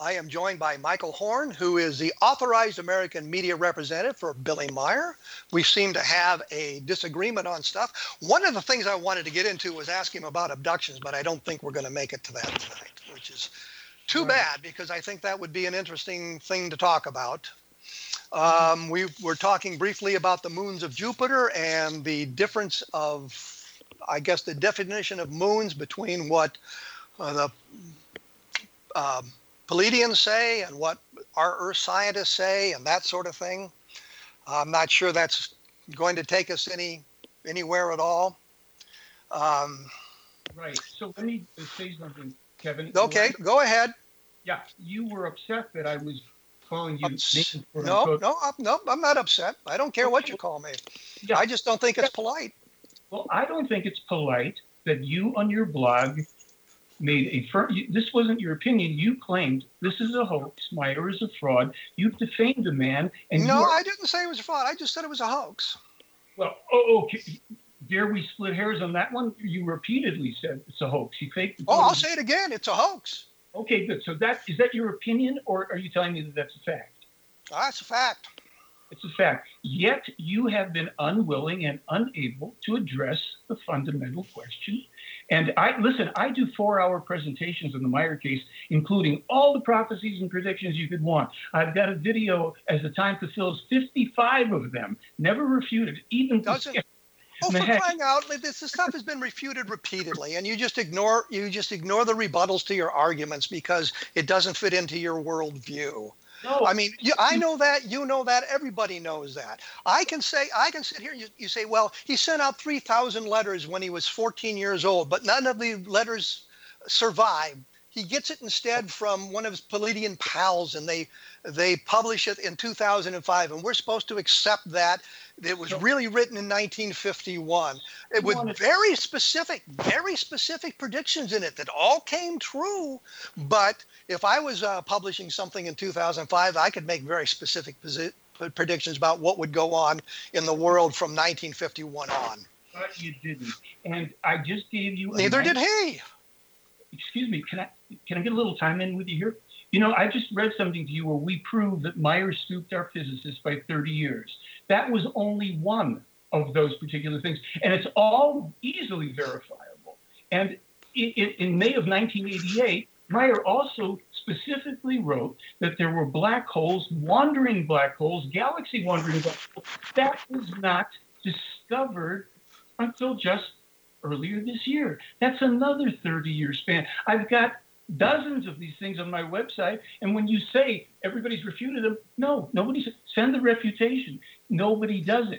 I am joined by Michael Horn, who is the authorized American media representative for Billy Meier. We seem to have a disagreement on stuff. One of the things I wanted to get into was ask him about abductions, but I don't think we're going to make it to that tonight, which is too bad because I think that would be an interesting thing to talk about. Um, we were talking briefly about the moons of Jupiter and the difference of, I guess, the definition of moons between what uh, the... Uh, Pleiadians say and what our Earth scientists say and that sort of thing. I'm not sure that's going to take us any anywhere at all. Um, right. So let me say something. Kevin. Okay, you, go ahead. Yeah, you were upset that I was calling you. Ups- name, no, no, I'm, no, I'm not upset. I don't care what you call me. Yeah. I just don't think it's polite. Well, I don't think it's polite that you on your blog made a firm, this wasn't your opinion. You claimed this is a hoax. Meier is a fraud. You've defamed a man. And no, are- I didn't say it was a fraud. I just said it was a hoax. Well, oh, okay. Dare we split hairs on that one? You repeatedly said it's a hoax. You faked the. Oh, I'll say it again. It's a hoax. Okay, good. So that is that your opinion, or are you telling me that that's a fact? That's a fact. It's a fact. Yet you have been unwilling and unable to address the fundamental question. And I listen, I do four-hour presentations on the Meier case, including all the prophecies and predictions you could want. I've got a video, As the Time Fulfills, fifty-five of them, never refuted, even doesn't. Oh, for crying out! This, this stuff has been refuted repeatedly, and you just ignore you just ignore the rebuttals to your arguments because it doesn't fit into your worldview. No. I mean, you, I know that, you know that, everybody knows that. I can say, I can sit here and you, you say, well, he sent out three thousand letters when he was fourteen years old, but none of the letters survived. He gets it instead from one of his Palladian pals, and they they publish it in two thousand five, and we're supposed to accept that. It was really written in nineteen fifty-one with very specific, very specific predictions in it that all came true. But if I was uh, publishing something in two thousand five, I could make very specific posi- predictions about what would go on in the world from nineteen fifty-one on. But you didn't. And I just gave you... Neither did he. Excuse me, can I can I get a little time in with you here? You know, I just read something to you where we proved that Meier scooped our physicists by thirty years. That was only one of those particular things, and it's all easily verifiable. And in, in May of nineteen eighty-eight, Meier also specifically wrote that there were black holes, wandering black holes, galaxy-wandering black holes. That was not discovered until just earlier this year. That's another thirty-year span. I've got dozens of these things on my website, and when you say everybody's refuted them, no, nobody's. Send the refutation. Nobody does it.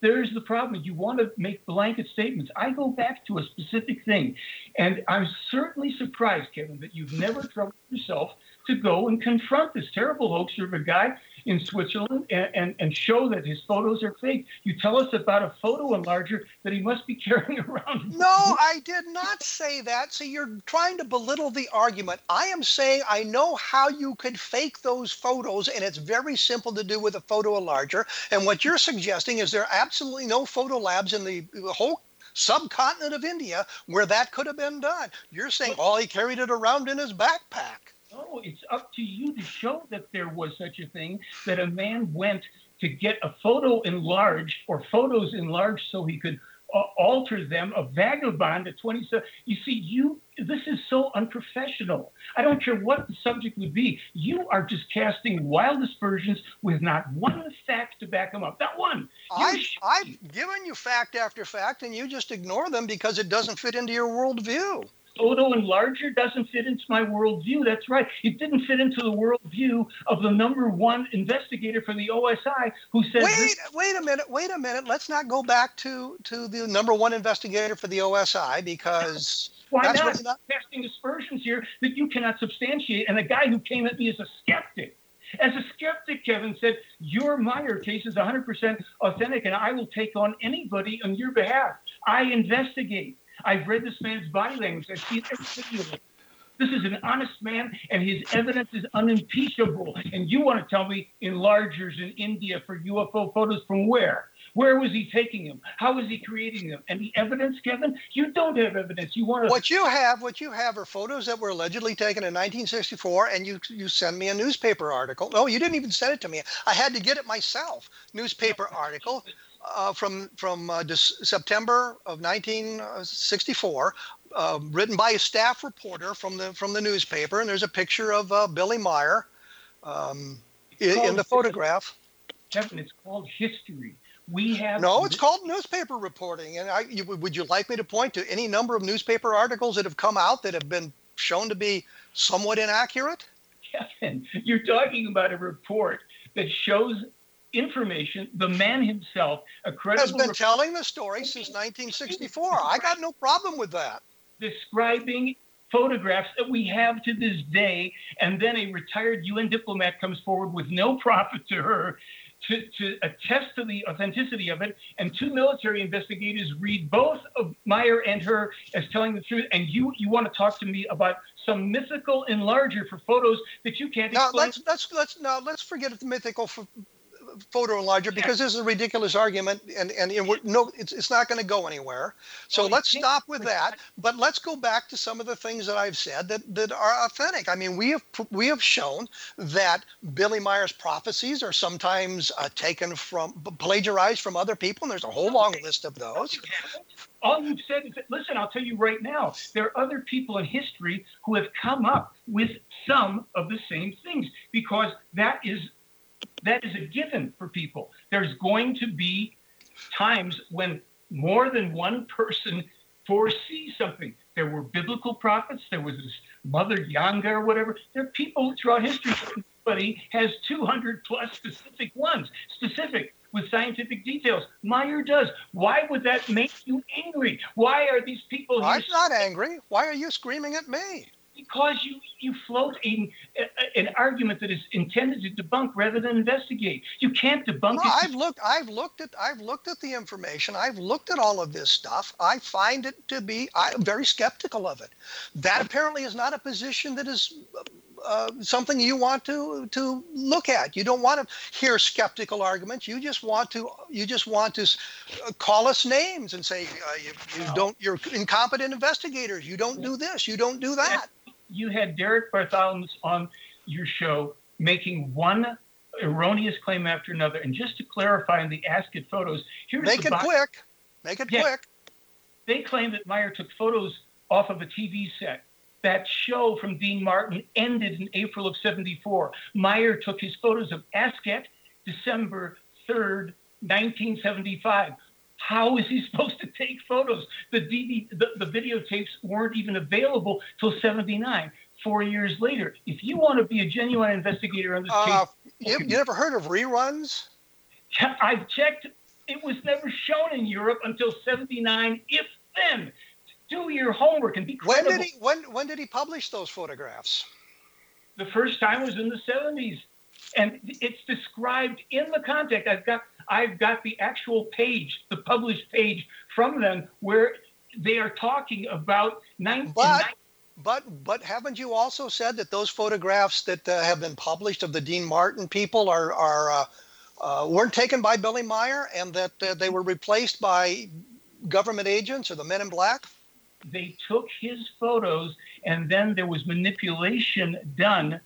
There's the problem. You want to make blanket statements. I go back to a specific thing, and I'm certainly surprised, Kevin, that you've never troubled yourself to go and confront this terrible hoaxer of a guy in Switzerland and, and, and show that his photos are fake. You tell us about a photo enlarger that he must be carrying around. No, I did not say that. So you're trying to belittle the argument. I am saying I know how you could fake those photos, and it's very simple to do with a photo enlarger. And what you're suggesting is there are absolutely no photo labs in the whole subcontinent of India where that could have been done. You're saying, oh, he carried it around in his backpack. No, it's up to you to show that there was such a thing, that a man went to get a photo enlarged or photos enlarged so he could uh, alter them, a vagabond at twenty-seven. You see, you this is so unprofessional. I don't care what the subject would be. You are just casting wild aspersions with not one fact to back them up. Not one. I, I've given you fact after fact, and you just ignore them because it doesn't fit into your worldview. Photo enlarger doesn't fit into my worldview. That's right. It didn't fit into the worldview of the number one investigator for the O S I who said... Wait, this- wait a minute. Wait a minute. Let's not go back to, to the number one investigator for the O S I because... Why that's not? Really not- casting aspersions here that you cannot substantiate. And the guy who came at me is a skeptic. As a skeptic, Kevin said, your Meier case is one hundred percent authentic and I will take on anybody on your behalf. I investigate. I've read this man's body language. I've seen everything of it. This is an honest man, and his evidence is unimpeachable. And you want to tell me enlargers in India for U F O photos from where? Where was he taking them? How was he creating them? And the evidence, Kevin? You don't have evidence. You want to... What you have, what you have are photos that were allegedly taken in nineteen sixty-four, and you you send me a newspaper article. No, you didn't even send it to me. I had to get it myself. Newspaper article. Uh, from from uh, September of nineteen sixty-four, uh, written by a staff reporter from the from the newspaper, and there's a picture of uh, Billy Meier um, in, in the photograph. Kevin, it's called history. We have no, it's called newspaper reporting. And I, you, would you like me to point to any number of newspaper articles that have come out that have been shown to be somewhat inaccurate? Kevin, you're talking about a report that shows information, the man himself, a credible... Has been rep- telling the story since nineteen sixty-four. I got no problem with that. Describing photographs that we have to this day. And then a retired U N diplomat comes forward with no profit to her to, to attest to the authenticity of it. And two military investigators read both of Meier and her as telling the truth. And you you want to talk to me about some mythical enlarger for photos that you can't explain? Now, let's, let's, let's, now, let's forget the mythical for photo enlarger, because this is a ridiculous argument, and and, and we're, no, it's it's not going to go anywhere. So let's stop with that. But let's go back to some of the things that I've said that, that are authentic. I mean, we have we have shown that Billy Meier's prophecies are sometimes uh, taken from plagiarized from other people, and there's a whole long list of those. All you've said is that, listen, I'll tell you right now, there are other people in history who have come up with some of the same things, because that is. That is a given for people. There's going to be times when more than one person foresees something. There were biblical prophets. There was this Mother Yanga or whatever. There are people throughout history. Everybody has two hundred plus specific ones, specific with scientific details. Meier does. Why would that make you angry? Why are these people? I'm not angry. Why are you screaming at me? Because you, you float a, a, an argument that is intended to debunk rather than investigate. You can't debunk no, it. I've looked I've looked at I've looked at the information. I've looked at all of this stuff. I find it to be I'm very skeptical of it. That apparently is not a position that is uh, something you want to to look at. You don't want to hear skeptical arguments. You just want to you just want to call us names and say uh, you, you no. don't you're incompetent investigators. You don't do this. You don't do that. You had Derek Bartholomew's on your show making one erroneous claim after another. And just to clarify, in the Asket photos, here's Make the it box. quick. Make it yeah. quick. They claim that Meier took photos off of a T V set. That show from Dean Martin ended in April of seventy-four. Meier took his photos of Asket December third, nineteen seventy-five. How is he supposed to take photos? The D V, the, the videotapes weren't even available till seventy-nine, four years later. If you want to be a genuine investigator on this uh, case... You, you never heard of reruns? I've checked. It was never shown in Europe until seventy-nine, if then. Do your homework and be credible. When did he, when, when did he publish those photographs? The first time was in the seventies. And it's described in the contact. I've got I've got the actual page, the published page from them, where they are talking about nineteen. But, but, but haven't you also said that those photographs that uh, have been published of the Dean Martin people are are uh, uh, weren't taken by Billy Meier, and that uh, they were replaced by government agents or the Men in Black? They took his photos, and then there was manipulation done,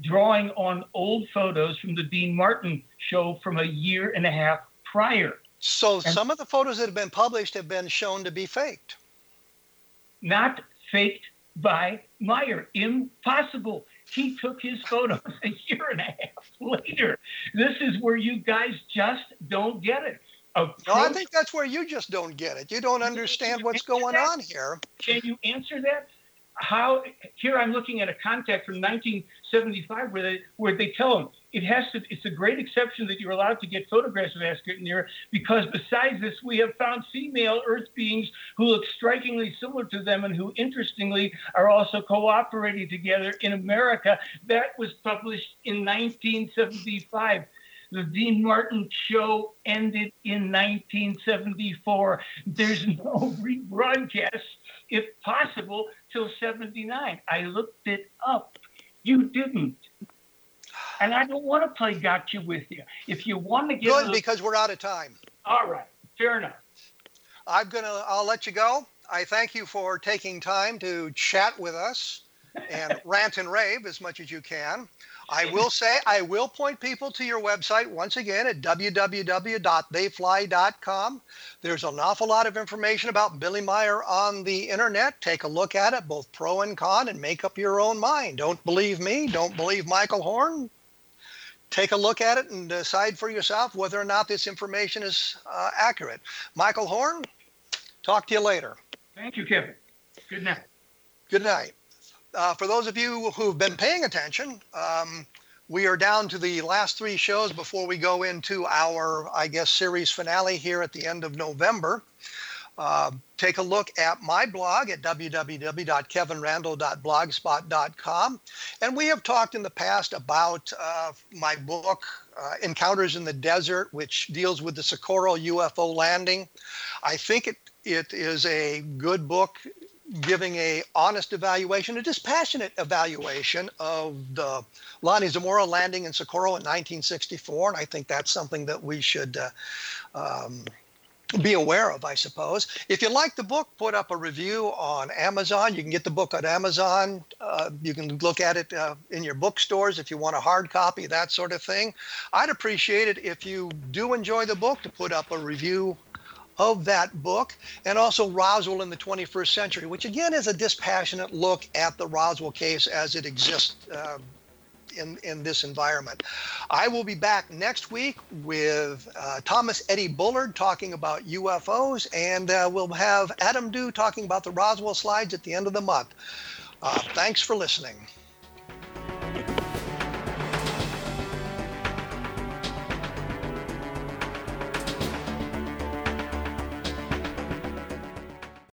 drawing on old photos from the Dean Martin show from a year and a half prior. So and some of the photos that have been published have been shown to be faked. Not faked by Meier. Impossible. He took his photos a year and a half later. This is where you guys just don't get it. No, I think that's where you just don't get it. You don't understand what's going that? on here. Can you answer that? How here I'm looking at a contact from nineteen seventy-five where they where they tell them it has to. It's a great exception that you're allowed to get photographs of Asket in there, because besides this, we have found female Earth beings who look strikingly similar to them and who, interestingly, are also cooperating together in America. That was published in nineteen seventy-five. The Dean Martin show ended in nineteen seventy-four. There's no rebroadcast, if possible, till seventy-nine. I looked it up. You didn't. And I don't want to play gotcha with you. If you want to get... Good, a... because we're out of time. All right. Fair enough. I'm going to... I'll let you go. I thank you for taking time to chat with us and rant and rave as much as you can. I will say, I will point people to your website once again at w w w dot they fly dot com. There's an awful lot of information about Billy Meier on the internet. Take a look at it, both pro and con, and make up your own mind. Don't believe me. Don't believe Michael Horn. Take a look at it and decide for yourself whether or not this information is uh, accurate. Michael Horn, talk to you later. Thank you, Kevin. Good night. Good night. Uh, for those of you who've been paying attention, um, we are down to the last three shows before we go into our, I guess, series finale here at the end of November. Um, take a look at my blog at w w w dot kevin randle dot blogspot dot com. And we have talked in the past about uh, my book, uh, Encounters in the Desert, which deals with the Socorro U F O landing. I think it it is a good book giving a honest evaluation, a dispassionate evaluation of the Lani Zamora landing in Socorro in nineteen sixty-four. And I think that's something that we should... Uh, um, be aware of, I suppose. If you like the book, put up a review on Amazon. You can get the book on Amazon. Uh, you can look at it uh, in your bookstores if you want a hard copy, that sort of thing. I'd appreciate it if you do enjoy the book to put up a review of that book, and also Roswell in the twenty-first Century, which again is a dispassionate look at the Roswell case as it exists uh, In, in this environment. I will be back next week with uh, Thomas Eddie Bullard talking about U F Os, and uh, we'll have Adam Dew talking about the Roswell slides at the end of the month. Uh, thanks for listening.